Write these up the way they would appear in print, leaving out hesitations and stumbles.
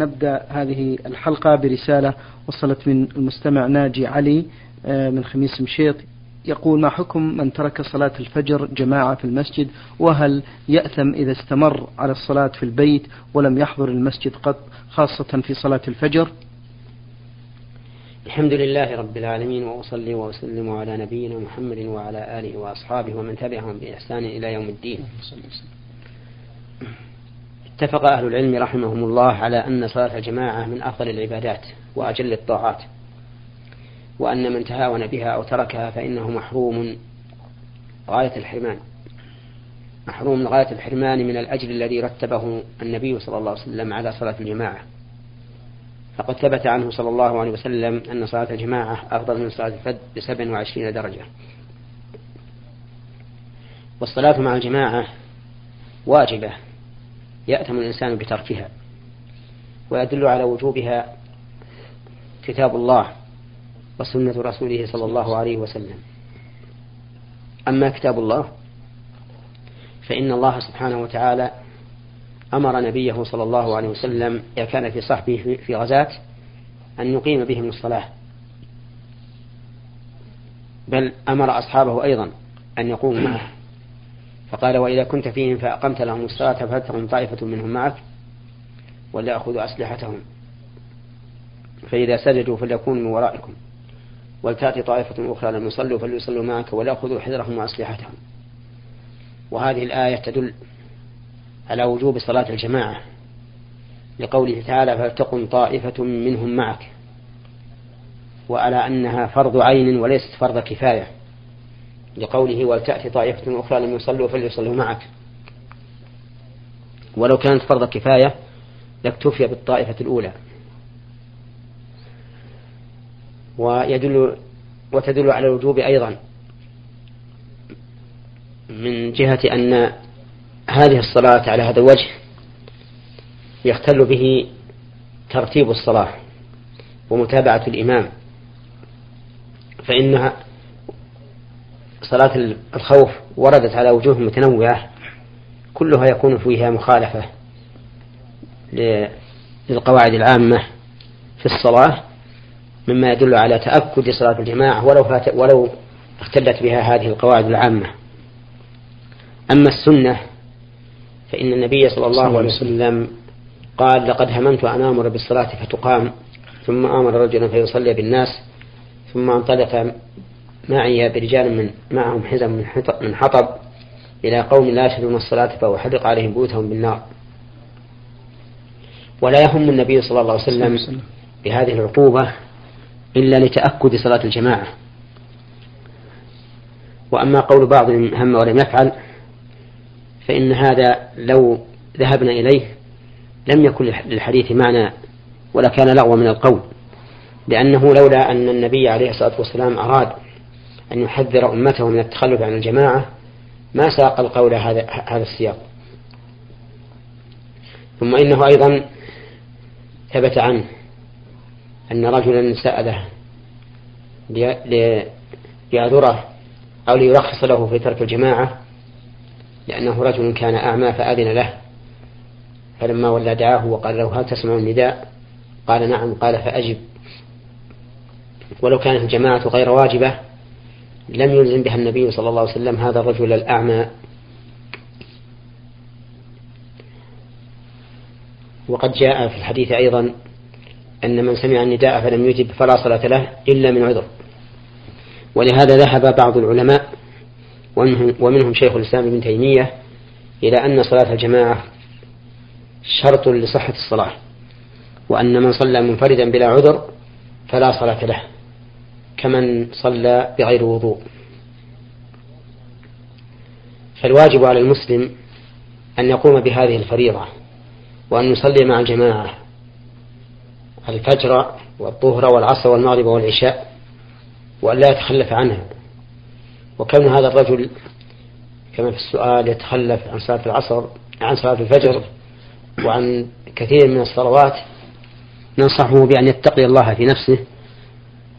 نبدأ هذه الحلقة برسالة وصلت من المستمع ناجي علي من خميس مشيط، يقول: ما حكم من ترك صلاة الفجر جماعة في المسجد، وهل يأثم إذا استمر على الصلاة في البيت ولم يحضر المسجد قط، خاصة في صلاة الفجر؟ الحمد لله رب العالمين، وأصلي وأسلم على نبينا محمد وعلى آله وأصحابه ومن تبعهم بإحسان إلى يوم الدين. اتفق أهل العلم رحمهم الله على أن صلاة الجماعة من أفضل العبادات وأجل الطاعات، وأن من تهاون بها أو تركها فإنه محروم غاية الحرمان من الأجر الذي رتبه النبي صلى الله عليه وسلم على صلاة الجماعة. فقد ثبت عنه صلى الله عليه وسلم أن صلاة الجماعة أفضل من صلاة الفرد ب27 درجة. والصلاة مع الجماعة واجبة يأتم الإنسان بتركها، ويدل على وجوبها كتاب الله وسنة رسوله صلى الله عليه وسلم. أما كتاب الله فإن الله سبحانه وتعالى أمر نبيه صلى الله عليه وسلم إذا كان في صحبه في غزاة أن يقيم بهم الصلاة، بل أمر أصحابه أيضا أن يقوموا معه، فقال: وإذا كنت فيهم فأقمت لهم الصلاة فأتهم طائفة منهم معك وليأخذوا أسلحتهم، فإذا سجدوا فليكونوا من ورائكم ولتأتي طائفة أخرى لم يصلوا فليصلوا معك وليأخذوا حذرهم وأسلحتهم. وهذه الآية تدل على وجوب صلاة الجماعة لقوله تعالى: فلتقم طائفة منهم معك، وعلى أنها فرض عين وليست فرض كفاية لقوله: ولتأتي طائفة أخرى لم يصلوا فليصلوا معك. ولو كانت فرض كفاية لاكتفي بالطائفة الأولى. وتدل على الوجوب أيضا من جهة أن هذه الصلاة على هذا الوجه يختل به ترتيب الصلاة ومتابعة الإمام، فإنها صلاة الخوف وردت على وجوه متنوعة كلها يكون فيها مخالفة للقواعد العامة في الصلاة، مما يدل على تأكد صلاة الجماعة ولو اختلت بها هذه القواعد العامة. أما السنة فإن النبي صلى الله عليه وسلم قال: لقد هممت أن آمر بالصلاة فتقام، ثم آمر رجلا فيصلي بالناس، ثم انطلق معي برجال معهم حزم من حطب إلى قوم لا يشهدون الصلاة فأحرق عليهم بيوتهم بالنار. ولا يهم النبي صلى الله عليه وسلم بهذه العقوبة إلا لتأكد صلاة الجماعة. وأما قول بعض هم ولم يفعل فإن هذا لو ذهبنا إليه لم يكن للحديث معنى ولا كان لغوا من القول، لأنه لولا أن النبي عليه الصلاة والسلام أراد أن يحذر أمته من التخلف عن الجماعة ما ساق القول هذا السياق. ثم إنه أيضا ثبت عنه أن رجلا سأله ليعذره أو ليرخص له في ترك الجماعة لأنه رجل كان أعمى فأذن له، فلما ولى دعاه وقال له: هل تسمع النداء؟ قال: نعم. قال: فأجب. ولو كانت الجماعة غير واجبة لم يلزم بها النبي صلى الله عليه وسلم هذا الرجل الأعمى. وقد جاء في الحديث أيضا أن من سمع النداء فلم يجب فلا صلاة له إلا من عذر. ولهذا ذهب بعض العلماء ومنهم شيخ الإسلام ابن تيمية إلى أن صلاة الجماعة شرط لصحة الصلاة، وأن من صلى منفردا بلا عذر فلا صلاة له كمن صلى بغير وضوء. فالواجب على المسلم أن يقوم بهذه الفريضة وأن يصلي مع الجماعة الفجر والظهر والعصر والمغرب والعشاء، وأن لا يتخلف عنها. وكون هذا الرجل كما في السؤال يتخلف عن صلاة العصر عن صلاة الفجر وعن كثير من الصلوات، ننصحه بأن يتقي الله في نفسه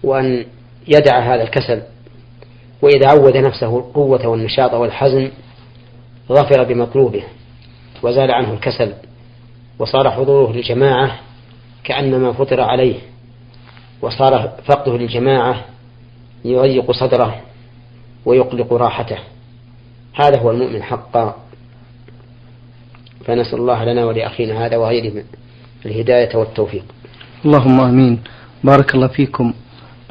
وأن يدع هذا الكسل، وإذا عود نفسه القوة والنشاط والحزم ظفر بمطلوبه وزال عنه الكسل، وصار حضوره للجماعة كأنما فطر عليه وصار فقده للجماعة يضيق صدره ويقلق راحته. هذا هو المؤمن حقا. فنسأل الله لنا ولأخينا هذا وغيره الهداية والتوفيق. اللهم آمين. بارك الله فيكم.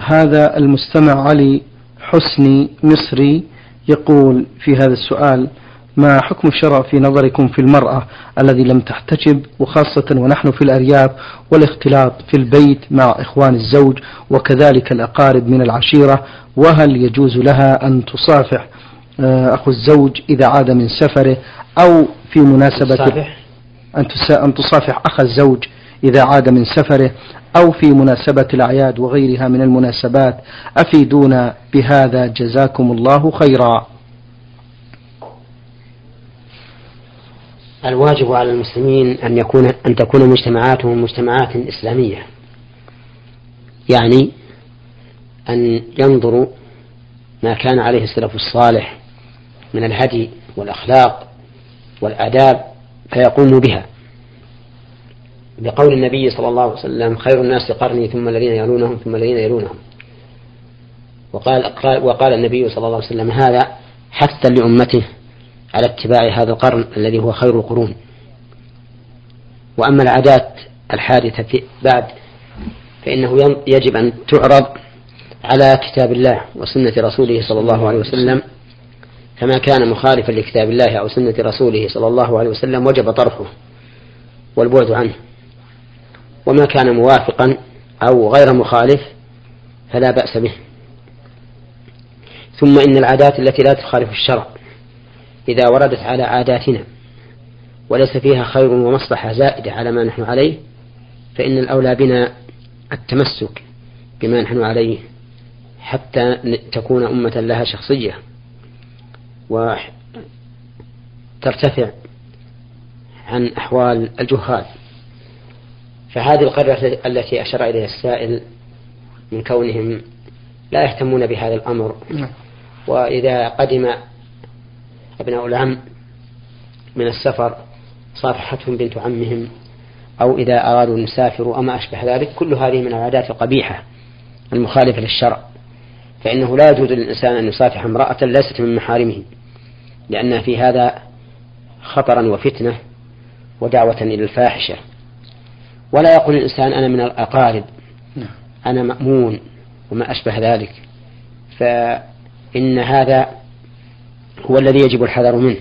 هذا المستمع علي حسني مصري يقول في هذا السؤال: ما حكم الشرع في نظركم في المرأة الذي لم تحتجب، وخاصة ونحن في الأرياف، والاختلاط في البيت مع إخوان الزوج وكذلك الأقارب من العشيرة، وهل يجوز لها أن تصافح أخو الزوج إذا عاد من سفره، أو في مناسبة أن تصافح أخ الزوج إذا عاد من سفره، أو في مناسبة الأعياد وغيرها من المناسبات؟ أفيدونا بهذا جزاكم الله خيرا. الواجب على المسلمين أن تكون مجتمعاتهم مجتمعات إسلامية، يعني أن ينظروا ما كان عليه السلف الصالح من الهدي والأخلاق والآداب فيقوموا بها، بقول النبي صلى الله عليه وسلم: خير الناس قرني ثم الذين يلونهم ثم الذين يلونهم. وقال النبي صلى الله عليه وسلم هذا حثا لأمته على اتباع هذا القرن الذي هو خير القرون. وأما العادات الحادثة بعد فإنه يجب أن تعرض على كتاب الله وسنة رسوله صلى الله عليه وسلم، فما كان مخالفا لكتاب الله أو سنة رسوله صلى الله عليه وسلم وجب طرحه والبعد عنه، وما كان موافقا أو غير مخالف فلا بأس به. ثم إن العادات التي لا تخالف الشرع إذا وردت على عاداتنا وليس فيها خير ومصلحة زائدة على ما نحن عليه فإن الأولى بنا التمسك بما نحن عليه حتى تكون أمة لها شخصية وترتفع عن أحوال الجهال. فهذه القرية التي أشار إليها السائل من كونهم لا يهتمون بهذا الأمر، وإذا قدم ابناء العم من السفر صافحتهم بنت عمهم، أو إذا أرادوا أن يسافروا أو ما أشبه ذلك، كل هذه من العادات القبيحة المخالفة للشرع، فإنه لا يجوز للإنسان أن يصافح امرأة ليست من محارمه، لأن في هذا خطرا وفتنة ودعوة إلى الفاحشة. ولا يقول الإنسان أنا من الأقارب، أنا مأمون وما أشبه ذلك، فإن هذا هو الذي يجب الحذر منه.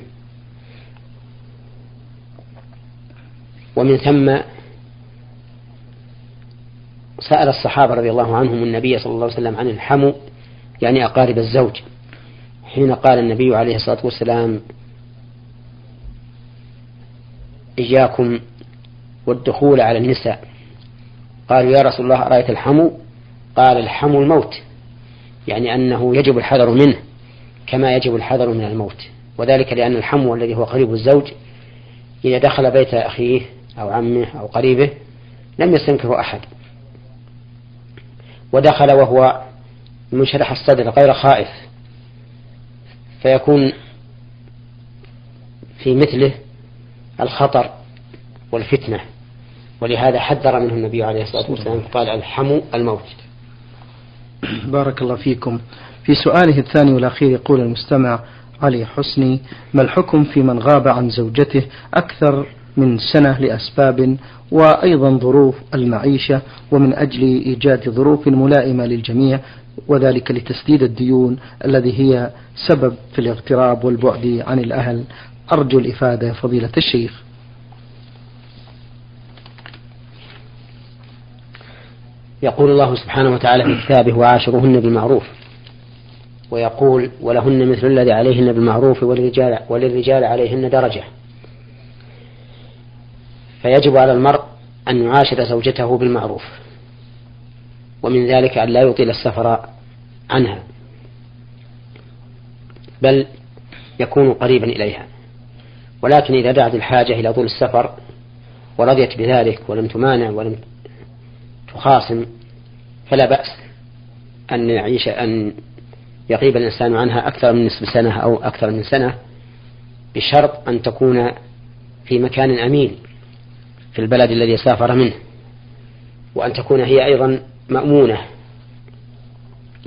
ومن ثم سأل الصحابة رضي الله عنهم النبي صلى الله عليه وسلم عن الحمو، يعني أقارب الزوج، حين قال النبي عليه الصلاة والسلام: إياكم والدخول على النساء. قالوا: يا رسول الله أرأيت الحمو؟ قال: الحمو الموت، يعني أنه يجب الحذر منه كما يجب الحذر من الموت، وذلك لأن الحمو الذي هو قريب الزوج إذا دخل بيت أخيه أو عمه أو قريبه لم يستنكره أحد، ودخل وهو منشرح الصدر غير خائف، فيكون في مثله الخطر والفتنة، ولهذا حذر منه النبي عليه الصلاة والسلام قال: الحمو الموت. بارك الله فيكم. في سؤاله الثاني والأخير يقول المستمع علي حسني: ما الحكم في من غاب عن زوجته أكثر من سنة لأسباب وأيضا ظروف المعيشة، ومن أجل إيجاد ظروف ملائمة للجميع، وذلك لتسديد الديون الذي هي سبب في الاغتراب والبعد عن الأهل؟ أرجو الإفادة فضيلة الشيخ. يقول الله سبحانه وتعالى في كتابه: وعاشروهن بالمعروف، ويقول: ولهن مثل الذي عليهن بالمعروف وللرجال عليهن درجة. فيجب على المرء أن يعاشر زوجته بالمعروف، ومن ذلك أن لا يطيل السفر عنها بل يكون قريبا إليها، ولكن إذا دعت الحاجة إلى طول السفر ورضيت بذلك ولم تمانع ولم تخاصم فلا بأس أن يغيب الإنسان عنها أكثر من نصف سنة أو أكثر من سنة، بشرط أن تكون في مكان أمين في البلد الذي سافر منه، وأن تكون هي أيضا مأمونة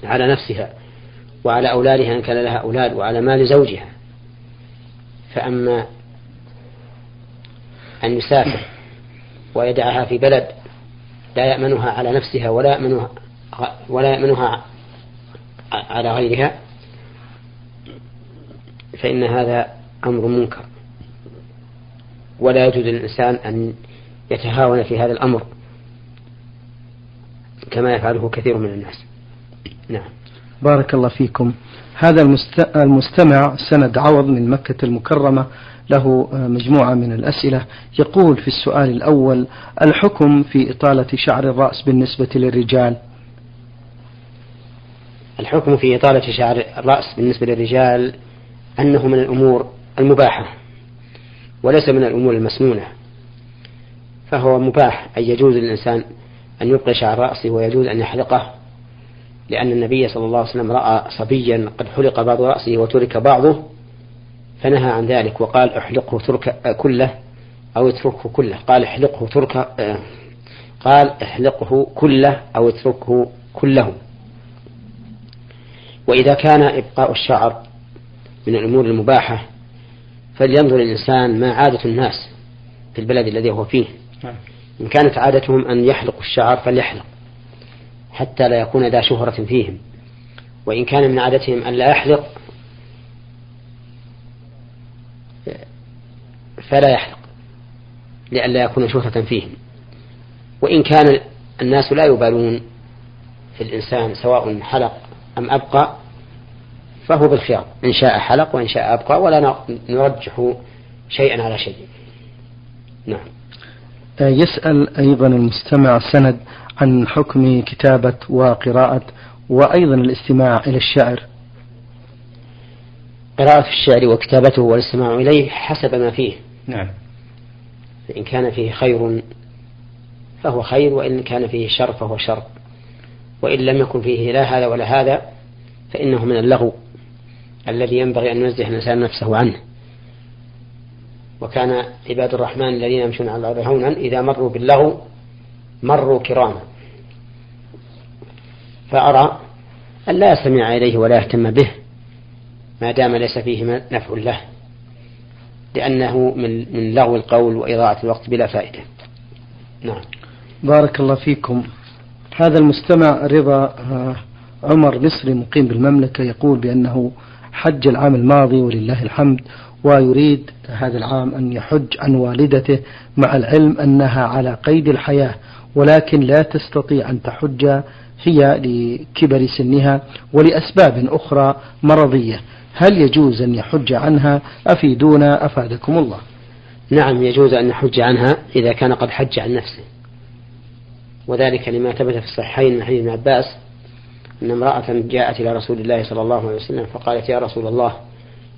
على نفسها وعلى أولادها إن كان لها أولاد وعلى مال زوجها. فأما أن يسافر ويدعها في بلد لا يأمنها على نفسها ولا يأمنها على غيرها فإن هذا أمر منكر، ولا يجوز للإنسان أن يتهاون في هذا الأمر كما يفعله كثير من الناس. نعم. بارك الله فيكم. هذا المستمع سند عوض من مكة المكرمة له مجموعة من الأسئلة. يقول في السؤال الأول: الحكم في إطالة شعر الرأس بالنسبة للرجال. الحكم في إطالة شعر الرأس بالنسبة للرجال أنه من الأمور المباحة وليس من الأمور المسنونة، فهو مباح أن يجوز للإنسان أن يبقي شعر رأسه ويجوز أن يحلقه، لأن النبي صلى الله عليه وسلم رأى صبيا قد حلق بعض رأسه وترك بعضه فنهى عن ذلك وقال احلقه ترك كله أو اتركه كله، قال احلقه ترك، قال احلقه كله أو اتركه كله. وإذا كان إبقاء الشعر من الأمور المباحة فلينظر الإنسان ما عادة الناس في البلد الذي هو فيه، إن كانت عادتهم أن يحلقوا الشعر فليحلق حتى لا يكون ذا شهرة فيهم، وإن كان من عادتهم أن لا يحلق فلا يحلق لئلا يكون شهرة فيهم. وإن كان الناس لا يبالون في الإنسان سواء حلق أم أبقى فهو بالخيار، إن شاء حلق وإن شاء أبقى، ولا نرجح شيئا على شيء. نعم. يسأل أيضا المستمع سند عن حكم كتابة وقراءة وأيضا الاستماع إلى الشعر. قراءة الشعر وكتابته والاستماع إليه حسب ما فيه. نعم. إن كان فيه خير فهو خير، وإن كان فيه شر فهو شر، وإن لم يكن فيه لا هذا ولا هذا فإنه من اللغو الذي ينبغي أن ينزه الإنسان نفسه عنه. وكان عباد الرحمن الذين يمشون على الأرض هونا إذا مروا باللغو مروا كراما. فأرى أن لا يستمع إليه ولا يهتم به ما دام ليس فيه نفع له، لأنه من لغو القول وإضاعة الوقت بلا فائدة. نعم. بارك الله فيكم. هذا المستمع رضا عمر مصري مقيم بالمملكة يقول بأنه حج العام الماضي ولله الحمد، ويريد هذا العام أن يحج عن والدته مع العلم أنها على قيد الحياة ولكن لا تستطيع أن تحج هي لكبر سنها ولأسباب أخرى مرضية، هل يجوز أن يحج عنها؟ أفيدونا أفادكم الله. نعم، يجوز أن يحج عنها إذا كان قد حج عن نفسه، وذلك لما ثبت في الصحيحين من حديث ابن عباس أن امرأة جاءت إلى رسول الله صلى الله عليه وسلم فقالت: يا رسول الله،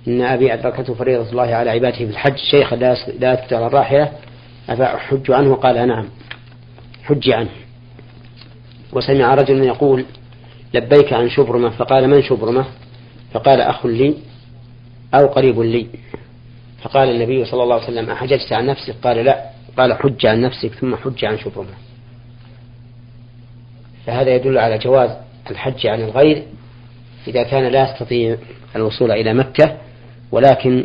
إن أبي أدركته فريضة الله على عباده في الحج شيخا لا تترى الراحلة، أفأحج عنه؟ قال: نعم، حج عنه. وسمع رجل يقول: لبيك عن شبرمة، فقال: من شبرمة؟ فقال: أخ لي أو قريب لي. فقال النبي صلى الله عليه وسلم: أحججت عن نفسك؟ قال: لا. قال: حج عن نفسك ثم حج عن شبرمة. فهذا يدل على جواز الحج عن الغير إذا كان لا يستطيع الوصول إلى مكة، ولكن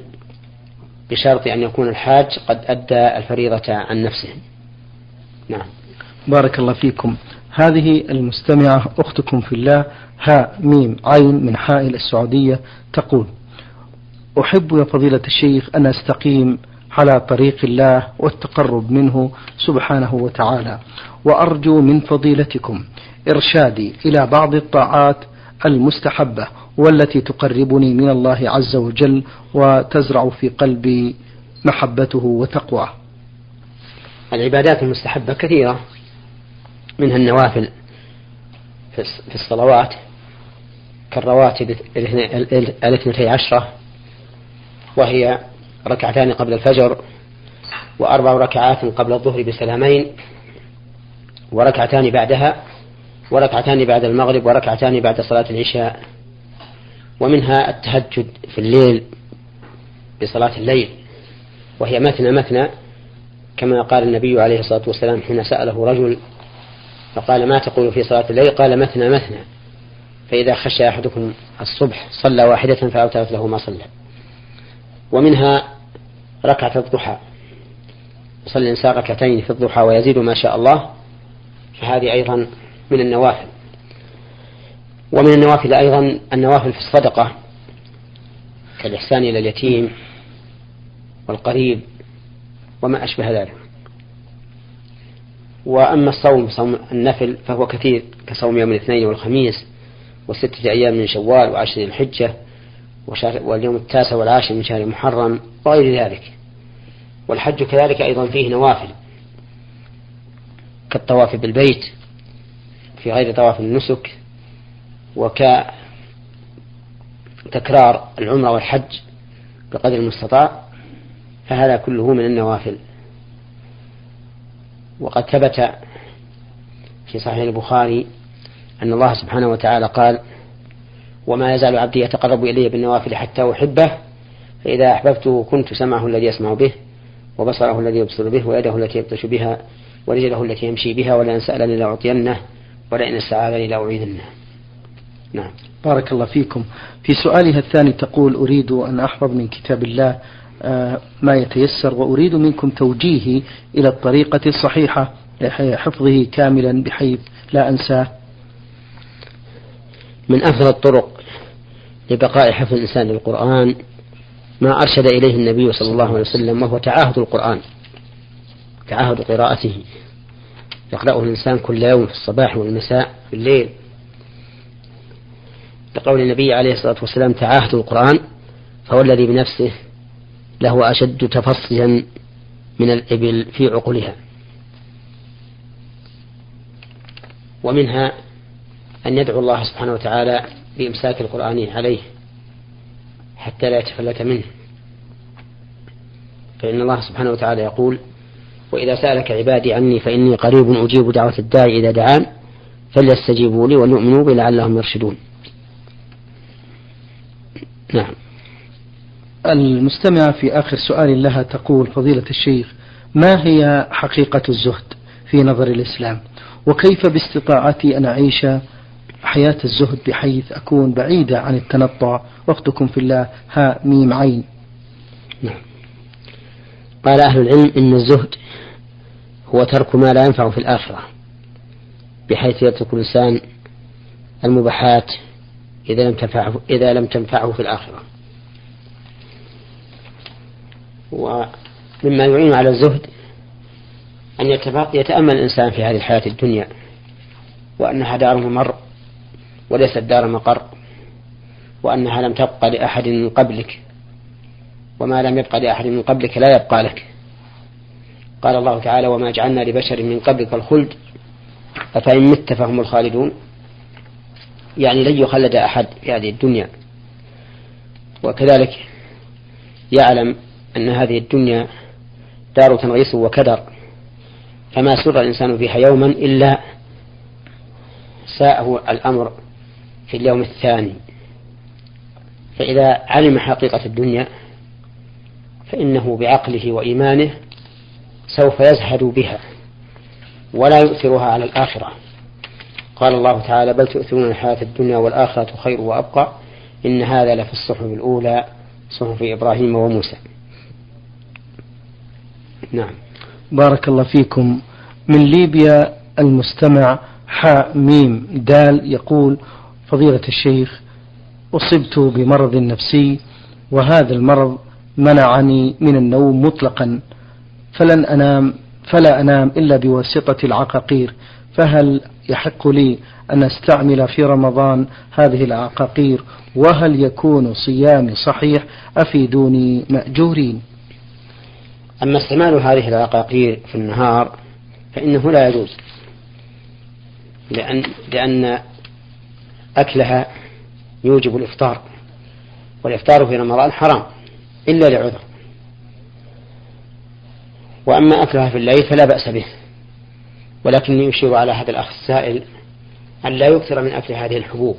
بشرط أن يكون الحاج قد أدى الفريضة عن نفسه. نعم. بارك الله فيكم. هذه المستمعة أختكم في الله هاء ميم عين من حائل السعودية تقول: أحب يا فضيلة الشيخ أن أستقيم على طريق الله والتقرب منه سبحانه وتعالى، وأرجو من فضيلتكم إرشادي إلى بعض الطاعات المستحبة والتي تقربني من الله عز وجل وتزرع في قلبي محبته وتقواه. العبادات المستحبة كثيرة، منها النوافل في الصلوات كالرواتب الاثنتي عشرة، وهي ركعتان قبل الفجر، وأربع ركعات قبل الظهر بسلامين، وركعتان بعدها، وركعتان بعد المغرب، وركعتان بعد صلاة العشاء. ومنها التهجد في الليل بصلاة الليل، وهي مثنى مثنى، كما قال النبي عليه الصلاة والسلام حين سأله رجل فقال ما تقول في صلاة الليل؟ قال مثنى مثنى، فإذا خشى أحدكم الصبح صلى واحدة فأوترت له ما صلى. ومنها ركعة الضحى، يصلي الإنسان ركعتين في الضحى ويزيد ما شاء الله، فهذه أيضا من النوافل. ومن النوافل أيضا النوافل في الصدقة كالإحسان إلى اليتيم والقريب وما أشبه ذلك. وأما الصوم، صوم النفل، فهو كثير كصوم يوم الاثنين والخميس وستة أيام من شوال وعشر الحجة واليوم 9 والعاشر من شهر محرم وغير ذلك. والحج كذلك أيضا فيه نوافل كالطواف بالبيت في غير طواف النسك، وكتكرار العمرة والحج بقدر المستطاع، فهذا كله من النوافل. وقد ثبت في صحيح البخاري أن الله سبحانه وتعالى قال وما يزال عبدي يتقرب إلي بالنوافل حتى أحبه، فإذا أحببته كنت سمعه الذي يسمع به، وبصره الذي يبصر به، ويده التي يبطش بها، ورجله التي يمشي بها، ولئن سألني لأعطينه، ولئن استعاذني لأعيذنه. نعم. بارك الله فيكم. في سؤالها الثاني تقول أريد أن أحفظ من كتاب الله ما يتيسر، وأريد منكم توجيهي إلى الطريقة الصحيحة لحفظه كاملا بحيث لا أنساه. من أفضل الطرق لبقاء حفظ الإنسان للقرآن ما أرشد إليه النبي صلى الله عليه وسلم، وهو تعاهد القرآن، تعاهد قراءته، يقرأه الإنسان كل يوم في الصباح والمساء في الليل، لقول النبي عليه الصلاة والسلام تعاهد القرآن فهو الذي بنفسه له أشد تفصيا من الإبل في عقلها. ومنها أن يدعو الله سبحانه وتعالى بإمساك القرآن عليه حتى لا يتفلت منه، فإن الله سبحانه وتعالى يقول وإذا سألك عبادي عني فإني قريب أجيب دعوة الداعي إذا دعان فليستجيبوا لي وليؤمنوا بي لعلهم يرشدون. نعم. المستمع في آخر سؤال لها تقول فضيلة الشيخ ما هي حقيقة الزهد في نظر الإسلام، وكيف باستطاعتي أن أعيش حياة الزهد بحيث أكون بعيدة عن التنطع؟ وأختكم في الله ها ميم عين. نعم. قال أهل العلم إن الزهد هو ترك ما لا ينفع في الآخرة، بحيث يترك الإنسان المباحات إذا لم تنفعه في الآخرة. ومما يعين على الزهد أن يتأمل الإنسان في هذه الحياة الدنيا، وأنها دار ممر وليست دار مقر، وأنها لم تبقى لأحد من قبلك، وما لم يبقى لأحد من قبلك لا يبقى لك. قال الله تعالى وما جعلنا لبشر من قبلك الخلد أفإن مت فهم الخالدون، يعني لن يخلد أحد في هذه الدنيا. وكذلك يعلم أن هذه الدنيا دار تنغيص وكدر، فما سر الإنسان فيها يوما إلا ساءه الأمر في اليوم الثاني. فإذا علم حقيقة الدنيا فإنه بعقله وإيمانه سوف يزهد بها ولا يؤثرها على الآخرة. قال الله تعالى بل تؤثرون الحياة الدنيا والآخرة خير وأبقى إن هذا لفي الصحف الأولى صحف إبراهيم وموسى. نعم. بارك الله فيكم. من ليبيا المستمع حاء ميم دال يقول فضيلة الشيخ أصبت بمرض نفسي، وهذا المرض منعني من النوم مطلقا، فلا أنام إلا بواسطة العقاقير، فهل يحق لي أن أستعمل في رمضان هذه العقاقير، وهل يكون صيامي صحيح؟ أفيدوني مأجورين. أما استعمال هذه العقاقير في النهار فإنه لا يجوز، لأن أكلها يوجب الإفطار، والإفطار في رمضان حرام إلا لعذر. وأما أكلها في الليل فلا بأس به، ولكن يشير على هذا الأخ السائل أن لا يكثر من أكل هذه الحبوب،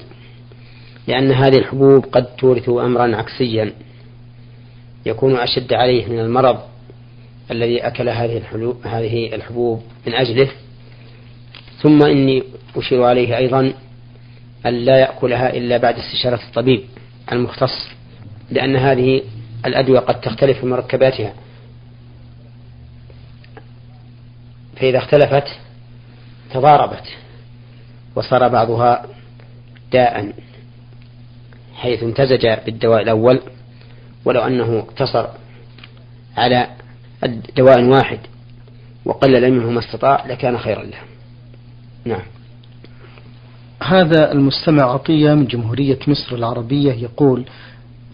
لأن هذه الحبوب قد تورث أمرا عكسيا يكون أشد عليه من المرض الذي أكل هذه الحبوب من أجله، ثم إني أشير عليه أيضا أن لا يأكلها إلا بعد استشارة الطبيب المختص، لأن هذه الأدوية قد تختلف في مركباتها، فإذا اختلفت تضاربت وصار بعضها داء حيث امتزج بالدواء الأول، ولو أنه اقتصر على دواء واحد وقلل منه ما استطاع لكان خيرا له. نعم. هذا المستمع عطية من جمهورية مصر العربية يقول: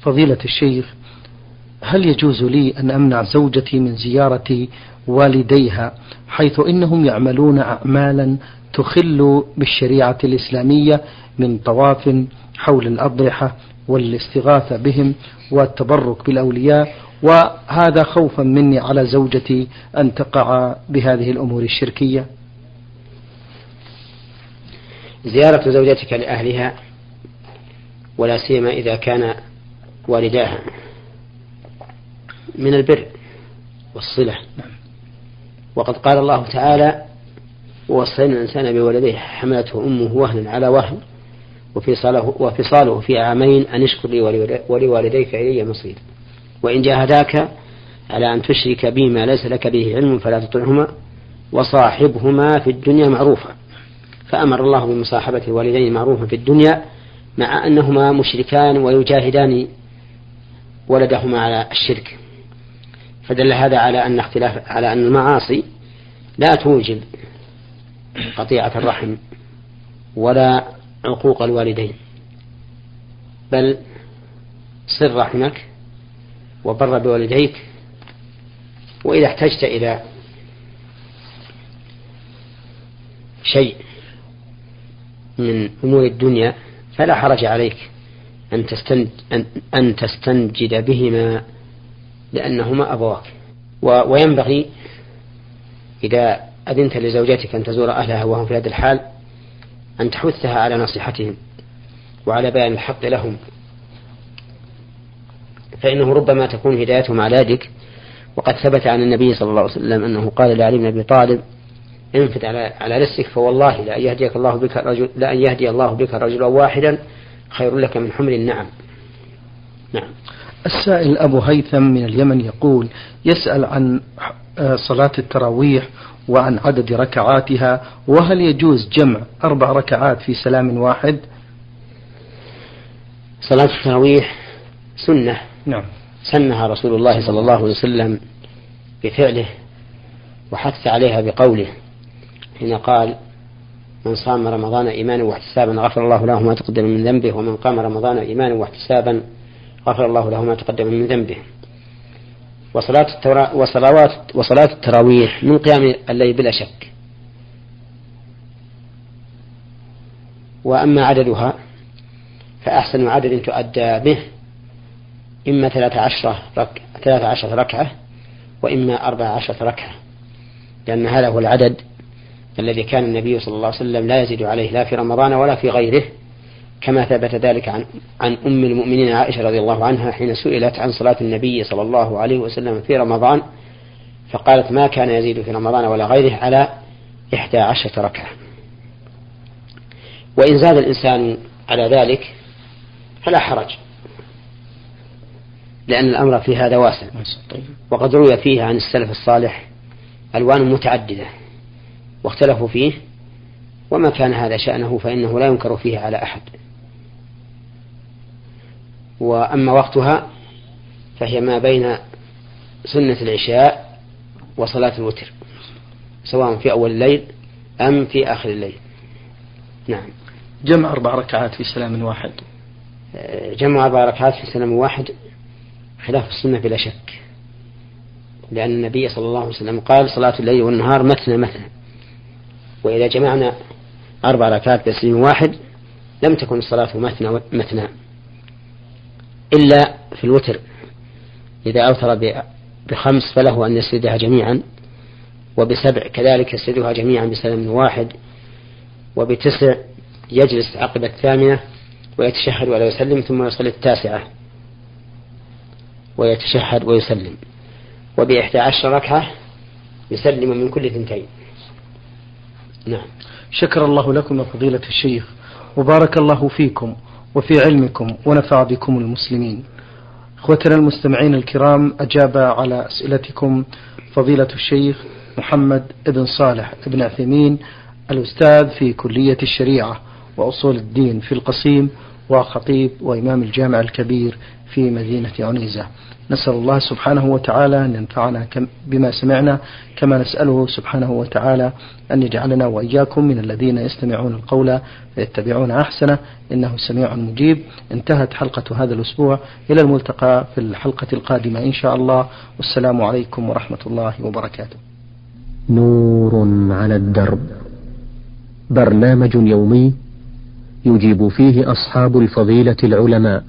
فضيلة الشيخ، هل يجوز لي أن أمنع زوجتي من زيارة والديها حيث إنهم يعملون أعمالا تخل بالشريعة الإسلامية من طواف حول الأضرحة والاستغاثة بهم والتبرك بالأولياء، وهذا خوفا مني على زوجتي أن تقع بهذه الأمور الشركية؟ زيارة زوجتك لأهلها ولا سيما إذا كان والداها من البر والصلة، وقد قال الله تعالى: ووصينا الإنسان بولديه حملته أمه وهنا على وهن وفصاله في عامين أن اشكر لي ولوالديك إلي مصير، وإن جاهداك على أن تشرك بي ما ليس لك به علم فلا تطعهما وصاحبهما في الدنيا معروفة. فأمر الله بمصاحبة الوالدين معروفا في الدنيا مع أنهما مشركان ويجاهدان ولدهما على الشرك، فدل هذا على أن اختلاف على أن المعاصي لا توجب قطيعة الرحم ولا عقوق الوالدين، بل صر رحمك وبر بوالديك، وإذا احتجت إلى شيء من أمور الدنيا فلا حرج عليك أن تستنجد بهما لأنهما أبواك. وينبغي إذا أذنت لزوجتك أن تزور أهلها وهم في هذا الحال أن تحثها على نصيحتهم وعلى بيان الحق لهم، فإنه ربما تكون هدايتهم على ذلك. وقد ثبت عن النبي صلى الله عليه وسلم أنه قال لعلي بن أبي طالب: انفت على رزقك فوالله لأن يهدي الله بك رجلا واحدا خير لك من حمل النعم. نعم. السائل أبو هيثم من اليمن يقول: يسأل عن صلاة التراويح وعن عدد ركعاتها، وهل يجوز جمع 4 ركعات في سلام واحد؟ صلاة التراويح سنة، نعم، سنها رسول الله صلى الله عليه وسلم بفعله وحث عليها بقوله حين قال: من صام رمضان إيمانا واحتسابا غفر الله له ما تقدم من ذنبه، ومن قام رمضان إيمانا واحتسابا غفر الله له ما تقدم من ذنبه. وصلاة التراويح من قيام الليل بلا شك، وأما عددها فأحسن عدد تؤدى به إما 13 ركعة وإما 14 ركعة، لأن هذا هو العدد الذي كان النبي صلى الله عليه وسلم لا يزيد عليه لا في رمضان ولا في غيره، كما ثبت ذلك عن أم المؤمنين عائشة رضي الله عنها حين سئلت عن صلاة النبي صلى الله عليه وسلم في رمضان فقالت: ما كان يزيد في رمضان ولا غيره على 11 ركعة. وإن زاد الإنسان على ذلك فلا حرج، لأن الأمر في هذا واسع، وقد روي فيه عن السلف الصالح ألوان متعددة واختلفوا فيه، وما كان هذا شأنه فإنه لا ينكر فيه على أحد. وأما وقتها فهي ما بين سنة العشاء وصلاة الوتر، سواء في أول الليل أم في آخر الليل. نعم. جمع 4 ركعات في سلام واحد، جمع 4 ركعات في سلام واحد خلاف السنة بلا شك، لأن النبي صلى الله عليه وسلم قال: صلاة الليل والنهار مثنى مثنى. وإذا جمعنا 4 ركعات بسلم واحد لم تكن الصلاة مثنى مثنى، إلا في الوتر إذا أوتر ب5 فله أن يسردها جميعا، وب7 كذلك يسردها جميعا بسلم واحد، وب9 يجلس عقب الثامنة ويتشهد ولا يسلم ثم يصلي التاسعة ويتشهد ويسلم، وب11 ركعة يسلم من كل 2. نعم. شكر الله لكم يا فضيلة الشيخ، وبارك الله فيكم وفي علمكم، ونفع بكم المسلمين. اخوتنا المستمعين الكرام، اجاب على اسئلتكم فضيلة الشيخ محمد ابن صالح ابن عثيمين، الاستاذ في كلية الشريعة واصول الدين في القصيم، وخطيب وامام الجامع الكبير في مدينة عنيزة. نسأل الله سبحانه وتعالى أن ينفعنا بما سمعنا، كما نسأله سبحانه وتعالى أن يجعلنا وإياكم من الذين يستمعون القول فيتبعون أحسنه، إنه سميع مجيب. انتهت حلقة هذا الأسبوع، إلى الملتقى في الحلقة القادمة إن شاء الله، والسلام عليكم ورحمة الله وبركاته. نور على الدرب، برنامج يومي يجيب فيه أصحاب الفضيلة العلماء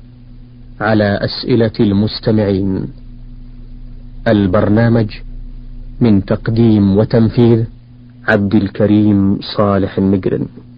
على أسئلة المستمعين. البرنامج من تقديم وتنفيذ عبد الكريم صالح المقرن.